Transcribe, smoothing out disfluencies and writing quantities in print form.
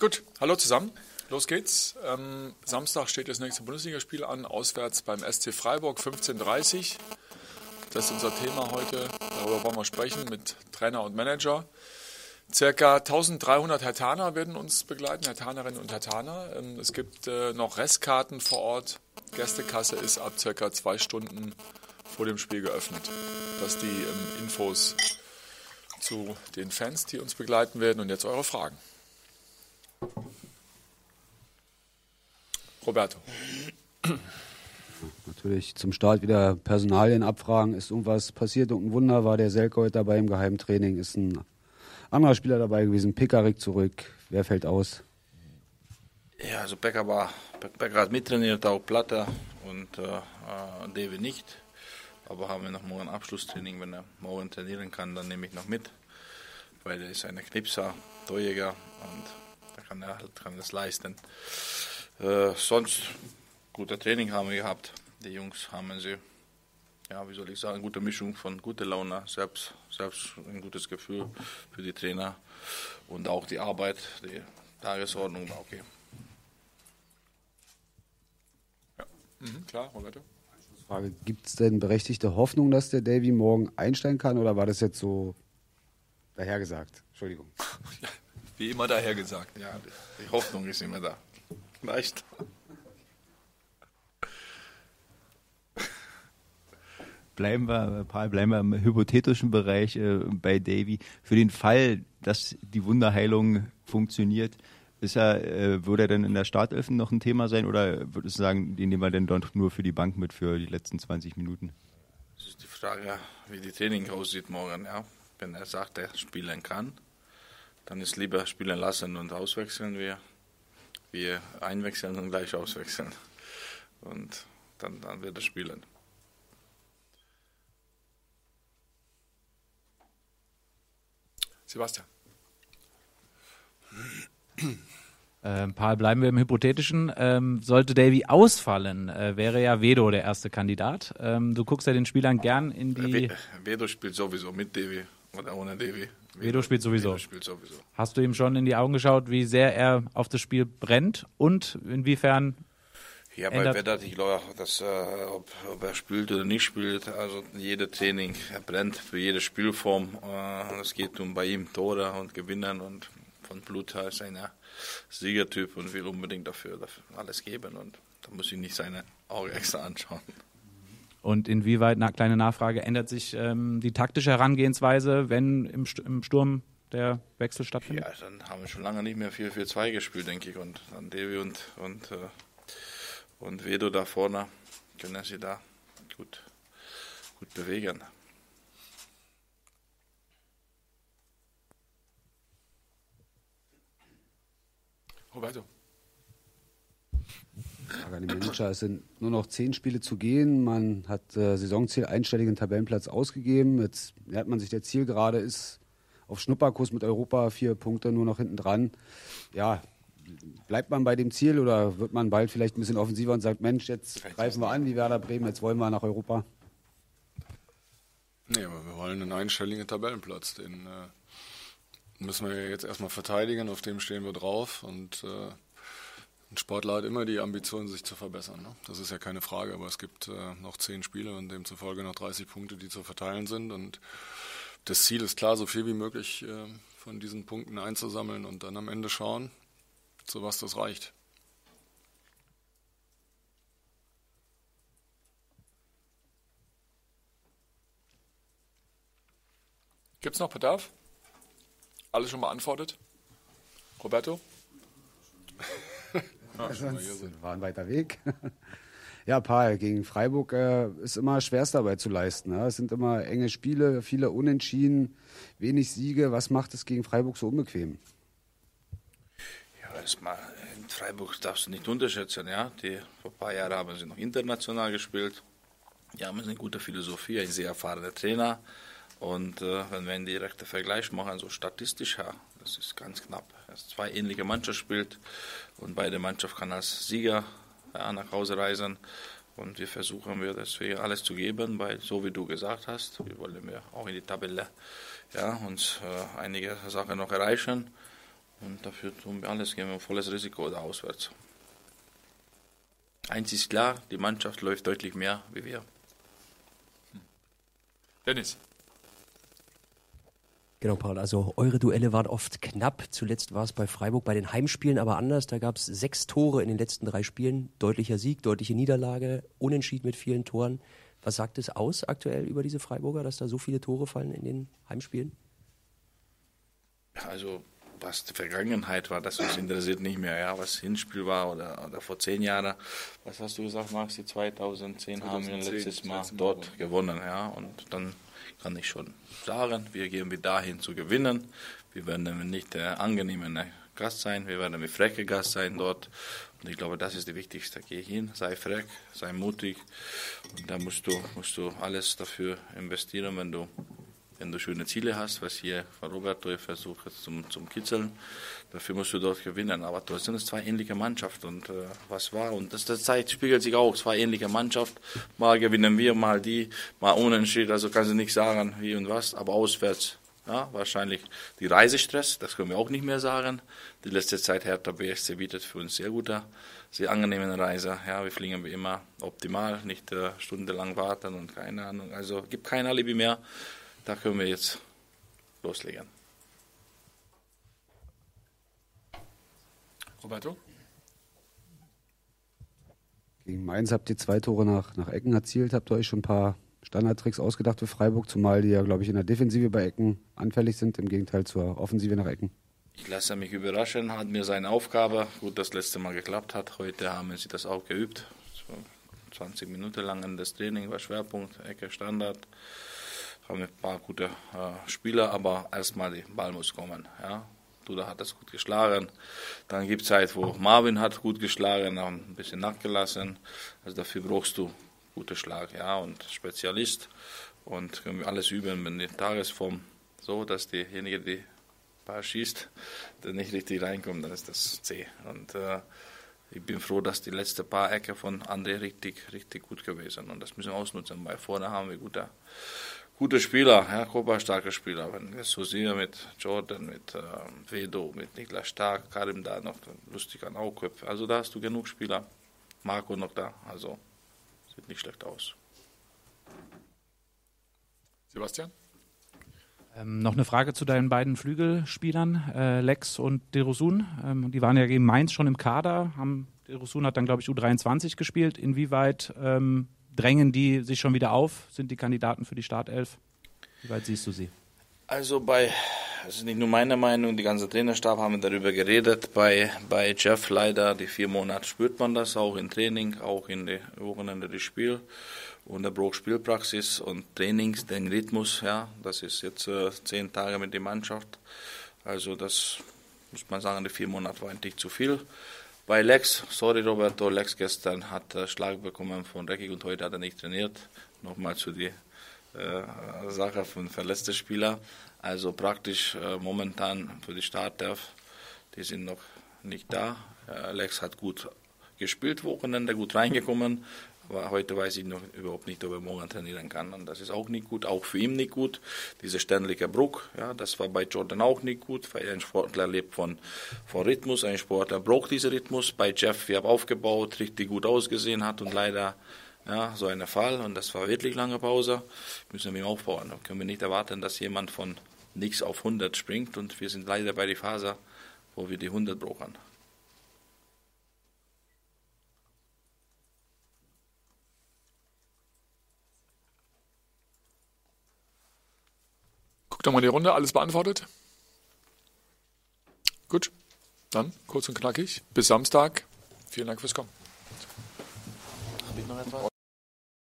Gut, hallo zusammen. Los geht's. Samstag steht das nächste Bundesligaspiel an, auswärts beim SC Freiburg, 15:30 Uhr. Das ist unser Thema heute. Darüber wollen wir sprechen mit Trainer und Manager. Circa 1300 Herthaner werden uns begleiten, Herthanerinnen und Herthaner. Es gibt noch Restkarten vor Ort. Gästekasse ist ab circa 2 Stunden vor dem Spiel geöffnet. Das sind die Infos zu den Fans, die uns begleiten werden. Und jetzt eure Fragen. Roberto. Natürlich zum Start wieder Personalien abfragen. Ist irgendwas passiert? Irgendein Wunder? War der Selke heute dabei im Geheimtraining? Ist ein anderer Spieler dabei gewesen? Pickarick zurück. Wer fällt aus? Ja, also Becker hat mittrainiert, auch Platte und Dewi nicht. Aber haben wir noch morgen Abschlusstraining. Wenn er morgen trainieren kann, dann nehme ich noch mit. Weil er ist ein Knipser, Torjäger und da kann das leisten. Sonst gutes Training haben wir gehabt. Die Jungs haben sie, ja, wie soll ich sagen, gute Mischung von guter Laune, selbst ein gutes Gefühl für die Trainer und auch die Arbeit, die Tagesordnung war okay. Ja, klar, Roberto. Frage: Gibt es denn berechtigte Hoffnung, dass der Davy morgen einsteigen kann oder war das jetzt so dahergesagt? Entschuldigung. Wie immer dahergesagt. Ja, die Hoffnung ist immer da. Leicht. Bleiben wir im hypothetischen Bereich bei Davy. Für den Fall, dass die Wunderheilung funktioniert, würde er denn in der Startelf noch ein Thema sein oder würdest du sagen, den nehmen wir denn dort nur für die Bank mit für die letzten 20 Minuten? Das ist die Frage, wie die Training aussieht morgen. Ja? Wenn er sagt, er spielen kann, dann ist lieber spielen lassen und auswechseln wir. Wir einwechseln und gleich auswechseln. Und dann wird er spielen. Sebastian. Paul, bleiben wir im Hypothetischen. Sollte Davy ausfallen, wäre ja Vedo der erste Kandidat. Du guckst ja den Spielern gern in die... Vedo spielt sowieso mit Davy oder ohne Davy. Vedo spielt sowieso. Hast du ihm schon in die Augen geschaut, wie sehr er auf das Spiel brennt und inwiefern... Ja, bei Werder, ich glaube, ob er spielt oder nicht spielt, also jedes Training, er brennt für jede Spielform. Es geht bei ihm Tore und Gewinnen und von Blut her ist er Siegertyp und will unbedingt dafür alles geben und da muss ich nicht seine Augen extra anschauen. Und inwieweit, eine kleine Nachfrage, ändert sich die taktische Herangehensweise, wenn im Sturm der Wechsel stattfindet? Ja, dann haben wir schon lange nicht mehr 4-4-2 gespielt, denke ich. Und dann Dewi und Vedo da vorne können sie da gut bewegen. Roberto. An den Manager, es sind nur noch 10 Spiele zu gehen. Man hat Saisonziel einstelligen Tabellenplatz ausgegeben. Jetzt nähert man sich der Zielgerade, ist auf Schnupperkurs mit Europa, 4 Punkte nur noch hinten dran. Ja, bleibt man bei dem Ziel oder wird man bald vielleicht ein bisschen offensiver und sagt, Mensch, jetzt greifen wir an wie Werder Bremen, jetzt wollen wir nach Europa? Nee, aber wir wollen einen einstelligen Tabellenplatz. Den müssen wir jetzt erstmal verteidigen, auf dem stehen wir drauf und... Ein Sportler hat immer die Ambition, sich zu verbessern. Ne? Das ist ja keine Frage, aber es gibt noch 10 Spiele und demzufolge noch 30 Punkte, die zu verteilen sind. Und das Ziel ist klar, so viel wie möglich von diesen Punkten einzusammeln und dann am Ende schauen, zu was das reicht. Gibt es noch Bedarf? Alle schon beantwortet? Roberto? Sonst war ein weiter Weg. Ja, Paul, gegen Freiburg ist immer Schwerstarbeit zu leisten. Ja? Es sind immer enge Spiele, viele Unentschieden, wenig Siege. Was macht es gegen Freiburg so unbequem? Ja, erstmal in Freiburg darfst du nicht unterschätzen. Ja? Vor ein paar Jahren haben sie noch international gespielt. Die haben eine gute Philosophie, ein sehr erfahrener Trainer. Und wenn wir einen direkten Vergleich machen, so statistisch, ja, das ist ganz knapp. Erst 2 ähnliche Mannschaften spielt und beide Mannschaft kann als Sieger nach Hause reisen. Und wir versuchen, deswegen alles zu geben, weil, so wie du gesagt hast, wir wollen ja auch in die Tabelle uns einige Sachen noch erreichen. Und dafür tun wir alles, gehen wir volles Risiko oder auswärts. Eins ist klar, die Mannschaft läuft deutlich mehr wie wir. Dennis. Genau, Paul, also eure Duelle waren oft knapp. Zuletzt war es bei Freiburg bei den Heimspielen aber anders. Da gab es 6 Tore in den letzten 3 Spielen. Deutlicher Sieg, deutliche Niederlage, unentschieden mit vielen Toren. Was sagt es aus aktuell über diese Freiburger, dass da so viele Tore fallen in den Heimspielen? Also was die Vergangenheit war, das uns interessiert nicht mehr. Ja, was Hinspiel war oder vor 10 Jahren. Was hast du gesagt, Maxi? 2010 haben wir letztes Mal dort gewonnen. Ja, und dann kann ich schon sagen, wir gehen wieder dahin zu gewinnen. Wir werden nicht der angenehme Gast sein, wir werden der freche Gast sein dort. Und ich glaube, das ist das Wichtigste. Geh hin, sei frech, sei mutig. Und da musst du alles dafür investieren, wenn du schöne Ziele hast, was hier von Roberto versucht jetzt zum Kitzeln. Dafür musst du dort gewinnen. Aber trotzdem sind es 2 ähnliche Mannschaften. Und was war? Und das Zeit spiegelt sich auch. 2 ähnliche Mannschaften. Mal gewinnen wir, mal die, mal unentschieden. Also kannst du nicht sagen, wie und was. Aber auswärts, ja, wahrscheinlich die Reisestress. Das können wir auch nicht mehr sagen. Die letzte Zeit Hertha BSC bietet für uns sehr angenehme Reise. Ja, wir fliegen wie immer optimal. Nicht stundenlang warten und keine Ahnung. Also gibt kein Alibi mehr. Da können wir jetzt loslegen. Roberto? Gegen Mainz habt ihr 2 Tore nach Ecken erzielt. Habt ihr euch schon ein paar Standardtricks ausgedacht für Freiburg, zumal die ja, glaube ich, in der Defensive bei Ecken anfällig sind, im Gegenteil zur Offensive nach Ecken? Ich lasse mich überraschen, hat mir seine Aufgabe, gut, das letzte Mal geklappt hat. Heute haben sie das auch geübt. So 20 Minuten lang das Training war Schwerpunkt, Ecke, Standard. Haben ein paar gute Spieler, aber erstmal der Ball muss kommen. Ja. Duda hat das gut geschlagen. Dann gibt es Zeit, wo Marvin hat gut geschlagen, ein bisschen nachgelassen. Also dafür brauchst du guten Schlag, ja, und Spezialist. Und können wir alles üben mit der Tagesform, so dass derjenige, der Ball schießt, der nicht richtig reinkommt, dann ist das C. Und ich bin froh, dass die letzten paar Ecke von André richtig gut gewesen sind. Und das müssen wir ausnutzen, weil vorne haben wir gute Spieler, ja, Koba, starke Spieler. Wenn wir so sehen mit Jordan, mit Vedo, mit Niklas Stark, Karim da noch, lustig an Auköpfe. Also da hast du genug Spieler. Marco noch da, also sieht nicht schlecht aus. Sebastian? Noch eine Frage zu deinen beiden Flügelspielern, Lex und De Rosun. Die waren ja gegen Mainz schon im Kader. De Rosun hat dann, glaube ich, U23 gespielt. Inwieweit... drängen die sich schon wieder auf? Sind die Kandidaten für die Startelf? Wie weit siehst du sie? Also es ist nicht nur meine Meinung, die ganze Trainerstab haben darüber geredet. Bei Jeff leider, die 4 Monate spürt man das, auch im Training, auch in den Wochenende des Spiels. Und der braucht Spielpraxis und Trainings, den Rhythmus, ja, das ist jetzt 10 Tage mit der Mannschaft. Also das muss man sagen, die 4 Monate war eigentlich zu viel. Bei Lex, sorry Roberto, Lex gestern hat Schlag bekommen von Reckig und heute hat er nicht trainiert. Nochmal zu der Sache von verletzten Spielern. Also praktisch momentan für die Startelf, die sind noch nicht da. Lex hat gut gespielt, Wochenende gut reingekommen. Aber heute weiß ich noch überhaupt nicht, ob er morgen trainieren kann. Und das ist auch nicht gut, auch für ihn nicht gut. Dieser ständige Druck, ja, das war bei Jordan auch nicht gut, weil ein Sportler lebt von Rhythmus, ein Sportler braucht diesen Rhythmus. Bei Jeff, wir haben aufgebaut, richtig gut ausgesehen hat und leider ja, so ein Fall. Und das war wirklich lange Pause, müssen wir aufbauen. Da können wir nicht erwarten, dass jemand von nichts auf 100 springt. Und wir sind leider bei der Phase, wo wir die 100 brauchen. Guckt doch mal die Runde, alles beantwortet? Gut, dann kurz und knackig. Bis Samstag. Vielen Dank fürs Kommen. Hab ich noch etwas?